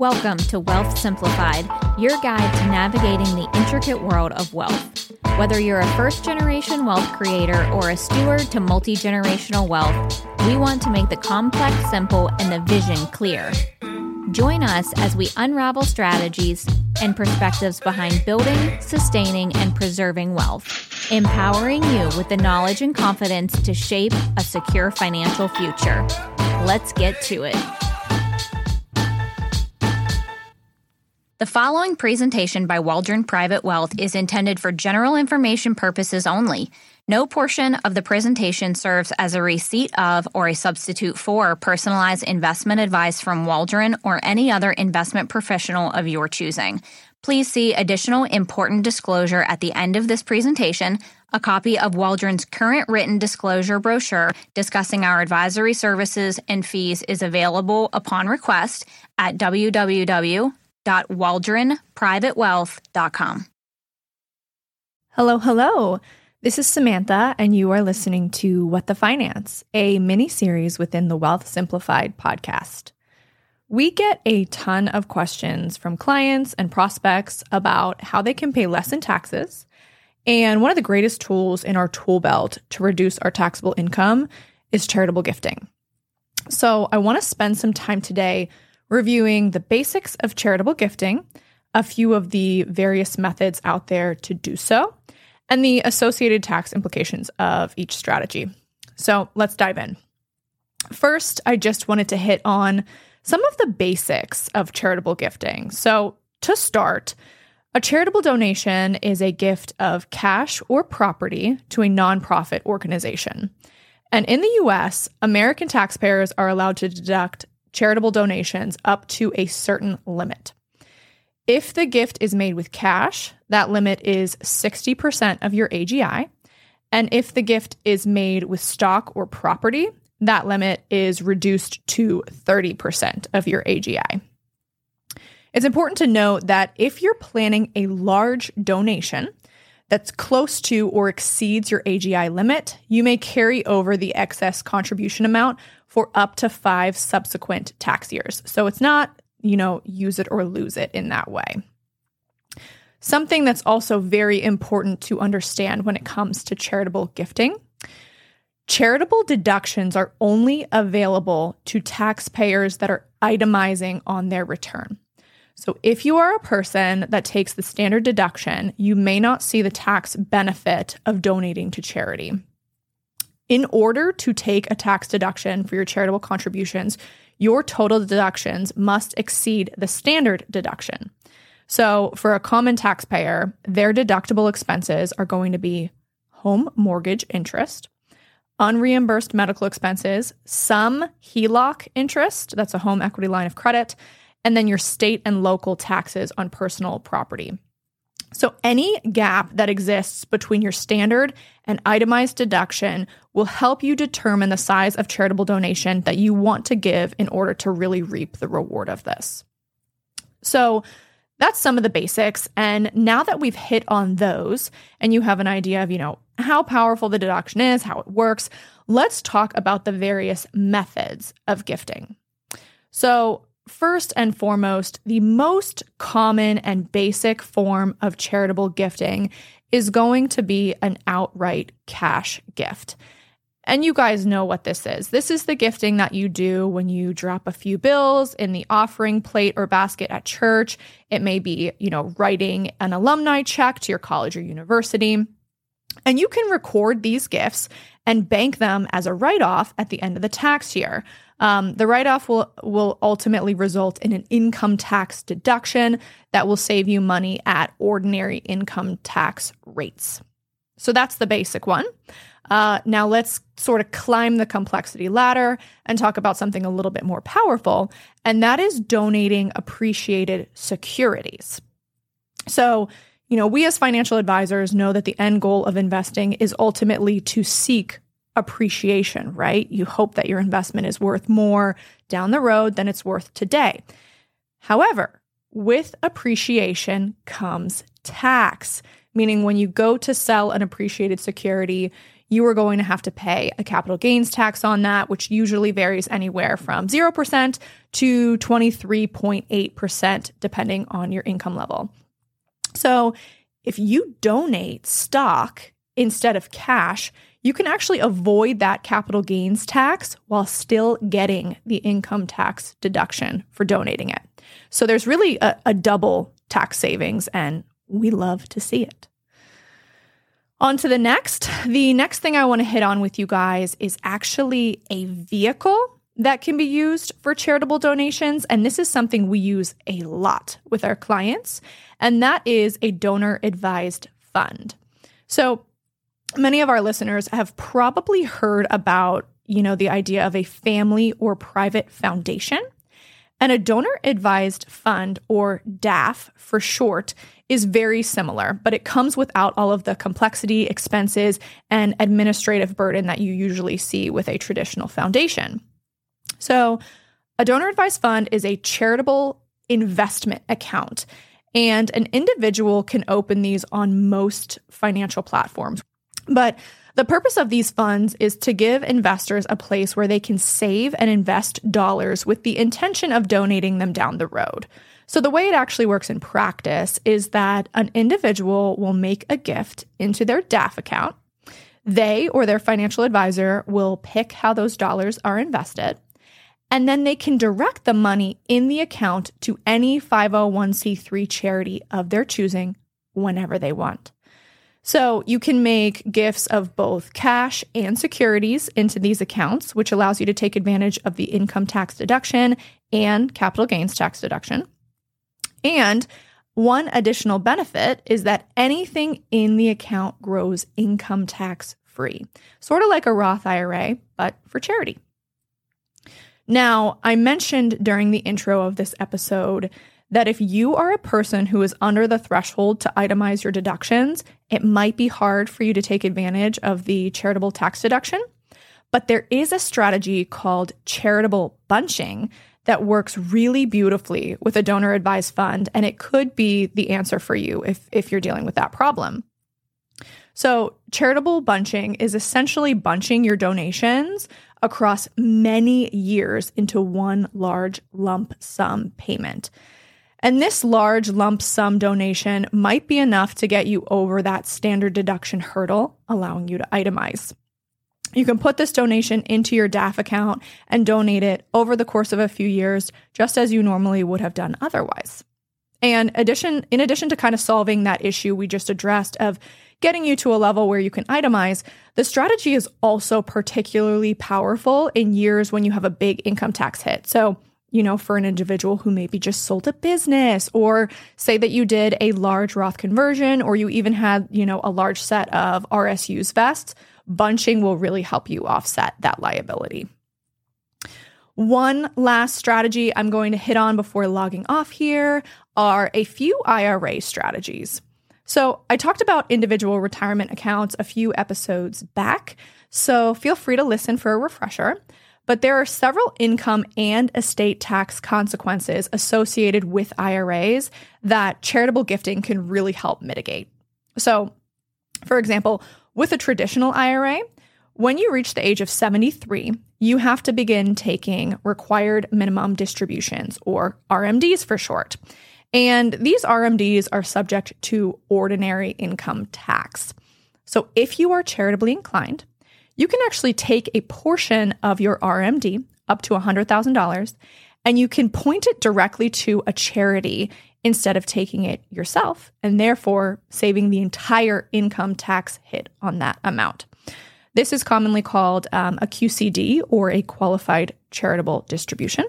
Welcome to Wealth Simplified, your guide to navigating the intricate world of wealth. Whether you're a first-generation wealth creator or a steward to multi-generational wealth, we want to make the complex simple and the vision clear. Join us as we unravel strategies and perspectives behind building, sustaining, and preserving wealth, empowering you with the knowledge and confidence to shape a secure financial future. Let's get to it. The following presentation by Waldron Private Wealth is intended for general information purposes only. No portion of the presentation serves as a receipt of or a substitute for personalized investment advice from Waldron or any other investment professional of your choosing. Please see additional important disclosure at the end of this presentation, a copy of Waldron's current written disclosure brochure discussing our advisory services and fees is available upon request at www.waldronprivatewealth.com. Hello, hello. This is Samantha, and you are listening to What the Finance, a mini-series within the Wealth Simplified podcast. We get a ton of questions from clients and prospects about how they can pay less in taxes, and one of the greatest tools in our tool belt to reduce our taxable income is charitable gifting. So I want to spend some time today reviewing the basics of charitable gifting, a few of the various methods out there to do so, and the associated tax implications of each strategy. So let's dive in. First, I just wanted to hit on some of the basics of charitable gifting. So to start, a charitable donation is a gift of cash or property to a nonprofit organization. And in the US, American taxpayers are allowed to deduct charitable donations up to a certain limit. If the gift is made with cash, that limit is 60% of your AGI. And if the gift is made with stock or property, that limit is reduced to 30% of your AGI. It's important to note that if you're planning a large donation that's close to or exceeds your AGI limit, you may carry over the excess contribution amount for up to 5 subsequent tax years. So it's not use it or lose it in that way. Something that's also very important to understand when it comes to charitable gifting, charitable deductions are only available to taxpayers that are itemizing on their return. So if you are a person that takes the standard deduction, you may not see the tax benefit of donating to charity. In order to take a tax deduction for your charitable contributions, your total deductions must exceed the standard deduction. So for a common taxpayer, their deductible expenses are going to be home mortgage interest, unreimbursed medical expenses, some HELOC interest, that's a home equity line of credit, and then your state and local taxes on personal property. So any gap that exists between your standard and itemized deduction will help you determine the size of charitable donation that you want to give in order to really reap the reward of this. So that's some of the basics. And now that we've hit on those and you have an idea of, how powerful the deduction is, how it works, let's talk about the various methods of gifting. So first and foremost, the most common and basic form of charitable gifting is going to be an outright cash gift. And you guys know what this is. This is the gifting that you do when you drop a few bills in the offering plate or basket at church. It may be, writing an alumni check to your college or university. And you can record these gifts and bank them as a write-off at the end of the tax year. The write-off will ultimately result in an income tax deduction that will save you money at ordinary income tax rates. So that's the basic one. Now let's sort of climb the complexity ladder and talk about something a little bit more powerful, and that is donating appreciated securities. So we as financial advisors know that the end goal of investing is ultimately to seek appreciation, right? You hope that your investment is worth more down the road than it's worth today. However, with appreciation comes tax, meaning when you go to sell an appreciated security, you are going to have to pay a capital gains tax on that, which usually varies anywhere from 0% to 23.8%, depending on your income level. So if you donate stock instead of cash, you can actually avoid that capital gains tax while still getting the income tax deduction for donating it. So there's really a double tax savings, and we love to see it. On to the next. The next thing I want to hit on with you guys is actually a vehicle that can be used for charitable donations. And this is something we use a lot with our clients, and that is a donor-advised fund. So many of our listeners have probably heard about, the idea of a family or private foundation. And a donor-advised fund, or DAF for short, is very similar, but it comes without all of the complexity, expenses, and administrative burden that you usually see with a traditional foundation. So a donor-advised fund is a charitable investment account, and an individual can open these on most financial platforms. But the purpose of these funds is to give investors a place where they can save and invest dollars with the intention of donating them down the road. So the way it actually works in practice is that an individual will make a gift into their DAF account. They or their financial advisor will pick how those dollars are invested, and then they can direct the money in the account to any 501c3 charity of their choosing whenever they want. So you can make gifts of both cash and securities into these accounts, which allows you to take advantage of the income tax deduction and capital gains tax deduction. And one additional benefit is that anything in the account grows income tax free, sort of like a Roth IRA, but for charity. Now, I mentioned during the intro of this episode that if you are a person who is under the threshold to itemize your deductions, it might be hard for you to take advantage of the charitable tax deduction. But there is a strategy called charitable bunching that works really beautifully with a donor-advised fund, and it could be the answer for you if you're dealing with that problem. So charitable bunching is essentially bunching your donations across many years into one large lump sum payment. And this large lump sum donation might be enough to get you over that standard deduction hurdle, allowing you to itemize. You can put this donation into your DAF account and donate it over the course of a few years, just as you normally would have done otherwise. And in addition to kind of solving that issue we just addressed of getting you to a level where you can itemize, the strategy is also particularly powerful in years when you have a big income tax hit. So for an individual who maybe just sold a business, or say that you did a large Roth conversion, or you even had, a large set of RSUs vest, bunching will really help you offset that liability. One last strategy I'm going to hit on before logging off here are a few IRA strategies. So I talked about individual retirement accounts a few episodes back, so feel free to listen for a refresher. But there are several income and estate tax consequences associated with IRAs that charitable gifting can really help mitigate. So, for example, with a traditional IRA, when you reach the age of 73, you have to begin taking required minimum distributions, or RMDs for short. And these RMDs are subject to ordinary income tax. So if you are charitably inclined, you can actually take a portion of your RMD, up to $100,000, and you can point it directly to a charity instead of taking it yourself, and therefore saving the entire income tax hit on that amount. This is commonly called a QCD, or a qualified charitable distribution.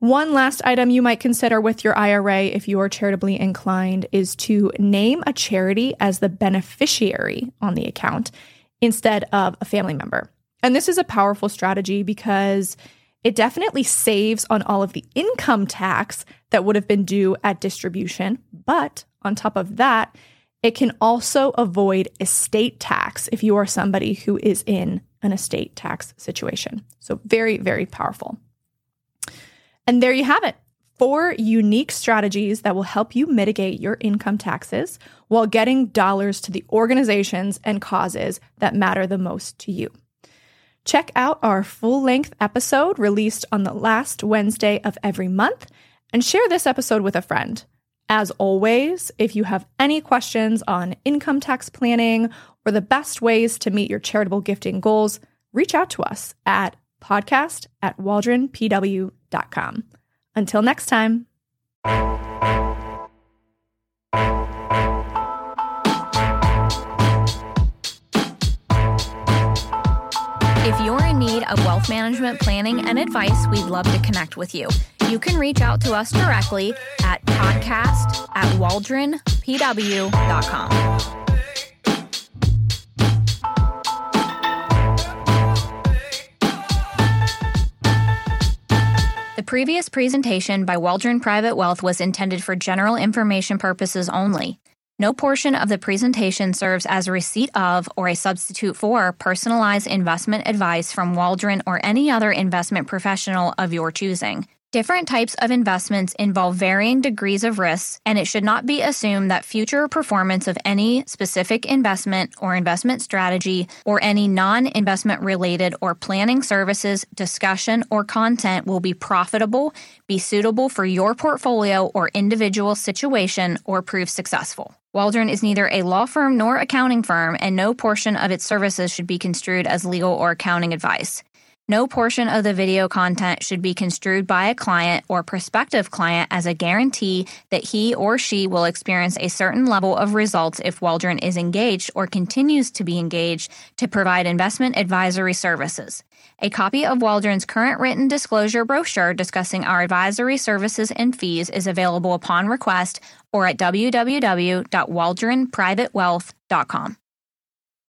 One last item you might consider with your IRA if you are charitably inclined is to name a charity as the beneficiary on the account instead of a family member. And this is a powerful strategy because it definitely saves on all of the income tax that would have been due at distribution. But on top of that, it can also avoid estate tax if you are somebody who is in an estate tax situation. So very, very powerful. And there you have it 4 unique strategies that will help you mitigate your income taxes while getting dollars to the organizations and causes that matter the most to you. Check out our full-length episode released on the last Wednesday of every month and share this episode with a friend. As always, if you have any questions on income tax planning or the best ways to meet your charitable gifting goals, reach out to us at podcast@waldronpw.com. Until next time. If you're in need of wealth management planning and advice, we'd love to connect with you. You can reach out to us directly at podcast@waldronpw.com. The previous presentation by Waldron Private Wealth was intended for general information purposes only. No portion of the presentation serves as a receipt of or a substitute for personalized investment advice from Waldron or any other investment professional of your choosing. Different types of investments involve varying degrees of risks, and it should not be assumed that future performance of any specific investment or investment strategy or any non-investment related or planning services, discussion, or content will be profitable, be suitable for your portfolio or individual situation, or prove successful. Waldron is neither a law firm nor accounting firm, and no portion of its services should be construed as legal or accounting advice. No portion of the video content should be construed by a client or prospective client as a guarantee that he or she will experience a certain level of results if Waldron is engaged or continues to be engaged to provide investment advisory services. A copy of Waldron's current written disclosure brochure discussing our advisory services and fees is available upon request or at www.waldronprivatewealth.com.